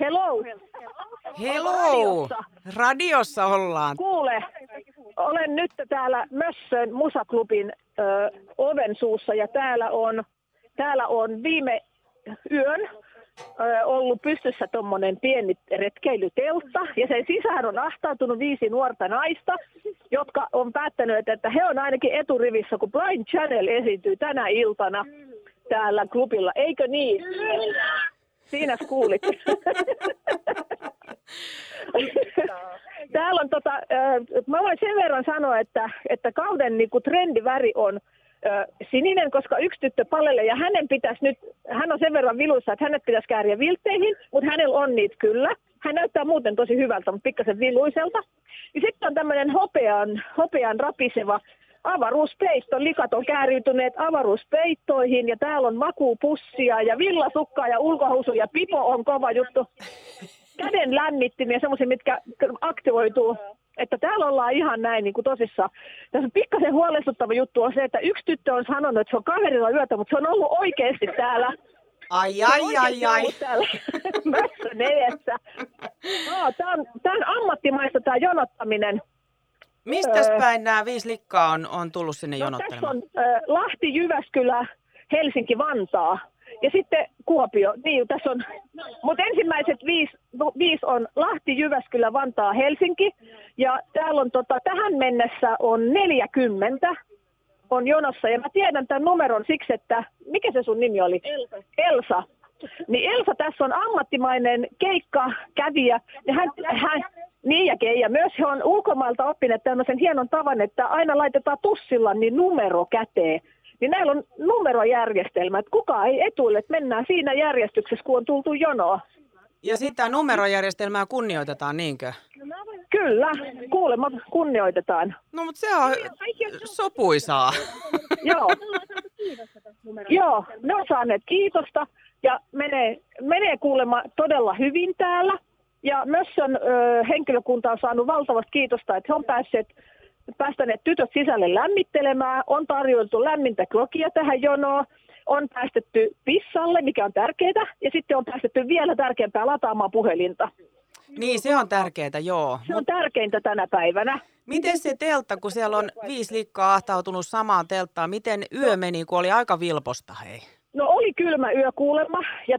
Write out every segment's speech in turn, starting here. Hello. Hello. Radiossa ollaan. Kuule, olen nyt täällä Mössön Musaklubin ovensuussa ja täällä on viime yön ollut pystyssä tommonen pieni retkeilyteltta ja sen sisään on ahtautunut 5 nuorta naista, jotka on päättänyt, että he on ainakin eturivissä, kun Blind Channel esiintyy tänä iltana täällä klubilla. Eikö niin? Siinä kuulit. Täällä on mä voin sen verran sanoa, että kauden niinku trendiväri on sininen, koska yksi tyttö palelee ja hän on sen verran viluissa, että hänet pitäisi kääriä viltteihin, mutta hänellä on niitä kyllä. Hän näyttää muuten tosi hyvältä, mutta pikkasen viluiselta. Ja sitten on tämmöinen hopean rapiseva avaruuspeitto, likat on kääriytyneet avaruuspeittoihin ja täällä on makuupussia ja villasukkaa ja ulkohousu ja pipo on kova juttu. Käden lämmittimiä, semmoisia, mitkä aktivoituu. Että täällä ollaan ihan näin niin kuin tosissaan. Tässä on pikkasen huolestuttava juttu on se, että yksi tyttö on sanonut, että se on kaverilla yötä, mutta se on ollut oikeasti täällä. Ai. Mössön edessä. No, tämä on ammattimaista tämä jonottaminen. Mistäs päin nämä 5 likkaa on tullut sinne jonottelemaan? No, tässä on Lahti, Jyväskylä, Helsinki, Vantaa ja sitten Kuopio. Niin, tässä on, mutta ensimmäiset 5 on Lahti, Jyväskylä, Vantaa, Helsinki. Ja täällä on tähän mennessä on 40 on jonossa. Ja mä tiedän tämän numeron siksi, että mikä se sun nimi oli? Elsa. Niin Elsa tässä on ammattimainen keikkakävijä. Niin ja Keija. Myös he on ulkomailta oppineet tämmöisen hienon tavan, että aina laitetaan tussilla niin numero käteen. Niin näillä on numerojärjestelmä, että kukaan ei etuille, että mennään siinä järjestyksessä, kun on tultu jonoa. Ja sitä numerojärjestelmää kunnioitetaan, niinkö? Kyllä, kuulemma kunnioitetaan. No, mutta se on sopuisaa. Joo, ne on saaneet kiitosta ja menee kuulemma todella hyvin täällä. Ja Mössön henkilökunta on saanut valtavasti kiitosta, että he on päästäneet tytöt sisälle lämmittelemään, on tarjoiltu lämmintä klokia tähän jonoon, on päästetty pissalle, mikä on tärkeää, ja sitten on päästetty vielä tärkeämpää lataamaan puhelinta. Niin, se on tärkeää, joo. Se on tärkeintä tänä päivänä. Miten se teltta, kun siellä on 5 likkaa ahtautunut samaan telttaan, miten yö meni, kun oli aika vilposta, hei? No oli kylmä yö kuulemma, ja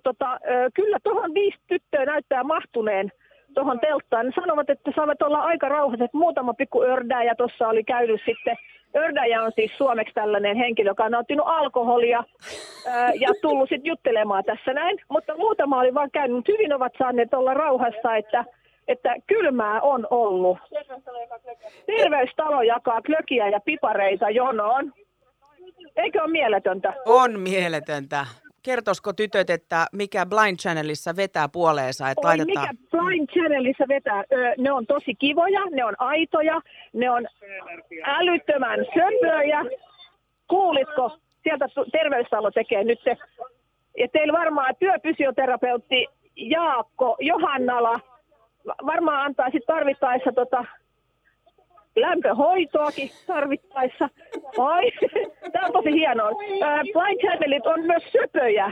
kyllä tuohon 5 tyttöä näyttää mahtuneen tuohon telttaan. Ne sanovat, että saavat olla aika rauhaiset. Muutama pikku ördäjä tuossa oli käynyt sitten. Ördäjä on siis suomeksi tällainen henkilö, joka on nauttinut alkoholia ja tullut sitten juttelemaan tässä näin. Mutta muutama oli vaan käynyt, mutta hyvin ovat saaneet olla rauhassa, että kylmää on ollut. Terveystalo jakaa klökiä ja pipareita jonoon. Eikö ole mieletöntä? On mieletöntä. Kertoisiko tytöt, että mikä Blind Channelissa vetää puoleensa? Että mikä Blind Channelissa vetää? Ne on tosi kivoja, ne on aitoja, ne on älyttömän söpöjä. Kuulitko? Sieltä Terveystalo tekee nyt se. Ja teillä varmaan työfysioterapeutti Jaakko Johannala varmaan antaa sitten tarvittaessa lämpöhoitoakin tarvittaessa. Oi, tämä on tosi hienoa. Blind Channelit on myös söpöjä.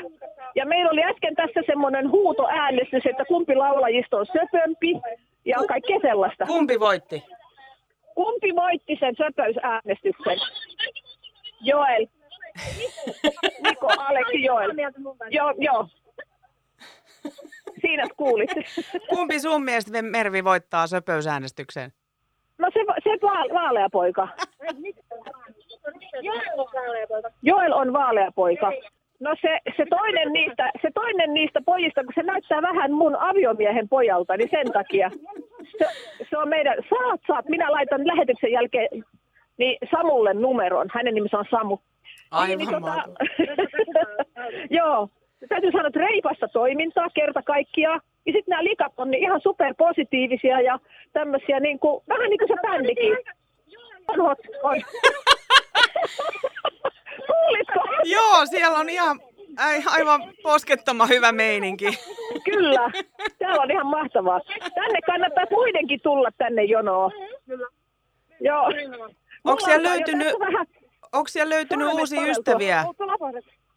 Ja meillä oli äsken tässä semmoinen huutoäänestys, että kumpi laulajista on söpömpi ja kaikkea sellaista. Kumpi voitti? Kumpi voitti sen söpöysäänestyksen? Joel. Niko, Aleksi, Joel. Joo. Siinä kuulit. Kumpi sun mielestä Mervi voittaa söpöysäänestyksen? No se vaalea poika. Joel on vaalea poika. No se toinen niistä pojista, kun se näyttää vähän mun aviomiehen pojalta, niin sen takia. Se on meidän, saat, minä laitan lähetyksen jälkeen niin Samulle numeron. Hänen nimensä on Samu. Aivan niin, Joo, täytyy sanoa, että reipasta toimintaa kerta kaikkiaan. Ja sitten nämä likat on niin ihan superpositiivisia ja tämmöisiä, niinku, vähän niin kuin se bändikin. On. Kuulitko? Joo, siellä on ihan aivan poskettoman hyvä meininki. Kyllä, täällä on ihan mahtavaa. Tänne kannattaa muidenkin tulla tänne jonoon. Joo. Onko siellä löytynyt uusia ystäviä?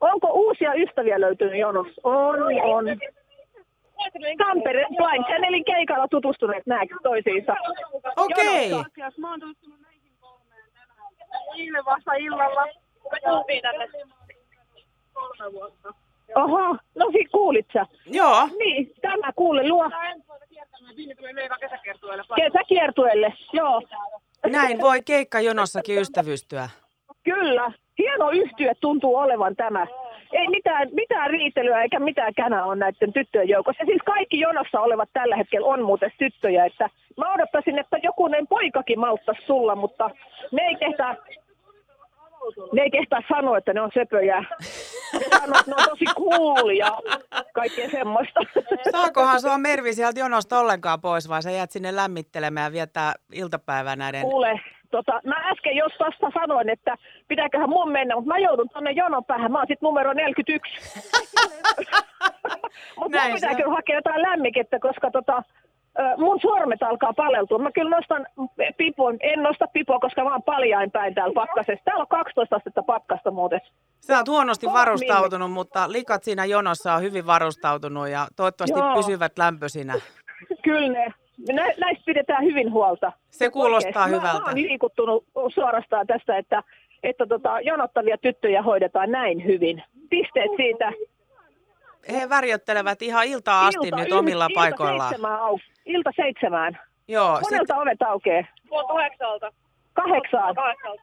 Onko uusia ystäviä löytynyt jonossa? On. Tampere Blind Channelin keikalla tutustuneet nämäkin toisiinsa. Okei. Okay. Mä oon tutustunut näihin kolmeen tänään. Eilen vasta illalla. Mä tultiin tänne 3 vuotta. Oho, no siis kuulit sä. Joo. Niin, tämä kuule luo. Kesäkiertueelle, joo. Näin voi keikkajonossakin ystävystyä. Kyllä, hieno yhtye tuntuu olevan tämä. Ei mitään riitelyä eikä mitään känää on näiden tyttöjen joukossa. Ja siis kaikki jonossa olevat tällä hetkellä on muuten tyttöjä. Että mä odottaisin, että jokunen poikakin malttaisi sulla, mutta ne ei kehtaa sanoa, että ne on söpöjä. Ne sanoo, että ne on tosi coolia. Kaikkea semmoista. Saakohan sua Mervi sieltä jonosta ollenkaan pois, vai sä jäät sinne lämmittelemään ja viettää iltapäivää näiden... Kuule. Mä äsken jos vasta sanoin, että pitääköhän mun mennä, mutta mä joudun tonne jonon päähän. Mä oon sit numero 41. Mutta mun pitää kyllä hakea jotain lämmikettä, koska mun sormet alkaa paleltua. Mä kyllä nostan pipun. En nosta pipua, koska mä oon paljain päin täällä pakkasessa. Täällä on 12 astetta pakkasta muuten. Sä oot huonosti varustautunut, mutta likat siinä jonossa on hyvin varustautunut ja toivottavasti pysyvät lämpöisinä. Kyllä ne. Näistä pidetään hyvin huolta. Se kuulostaa oikein hyvältä. Mä oon liikuttunut suorastaan tästä, että jonottavia tyttöjä hoidetaan näin hyvin. Pisteet siitä. He värjöttelevät ihan iltaa asti nyt omilla paikoillaan. 7:00. Joo. Monelta ovet aukeaa. 8:00. 8:00.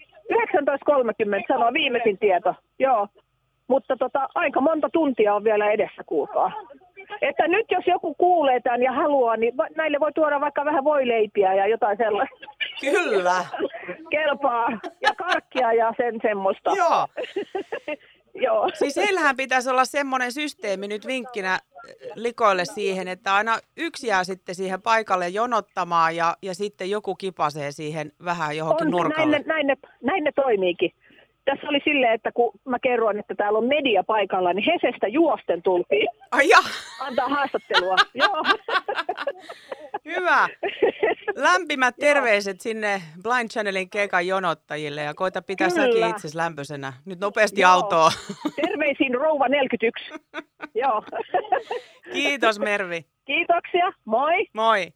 19:30 sanoo viimeisin tieto. Joo. Mutta aika monta tuntia on vielä edessä, kuulkaa. Että nyt jos joku kuulee tämän ja haluaa, niin näille voi tuoda vaikka vähän voileipiä ja jotain sellaista. Kyllä. Kelpaa ja karkkia ja sen semmoista. Joo. Joo. Siis heillähän pitäisi olla semmoinen systeemi nyt vinkkinä likoille siihen, että aina yksi jää sitten siihen paikalle jonottamaan ja sitten joku kipasee siihen vähän johonkin nurkalle. Näin ne toimiikin. Tässä oli silleen, että kun mä kerroin, että täällä on media paikalla, niin Hesestä juosten tultiin. Ai ja. Antaa haastattelua. Joo. Hyvä. Lämpimät terveiset sinne Blind Channelin keikan jonottajille ja koita pitää säkin itsesi lämpöisenä. Nyt nopeasti autoon. Terveisiin rouva 41. Joo. Kiitos Mervi. Kiitoksia. Moi. Moi.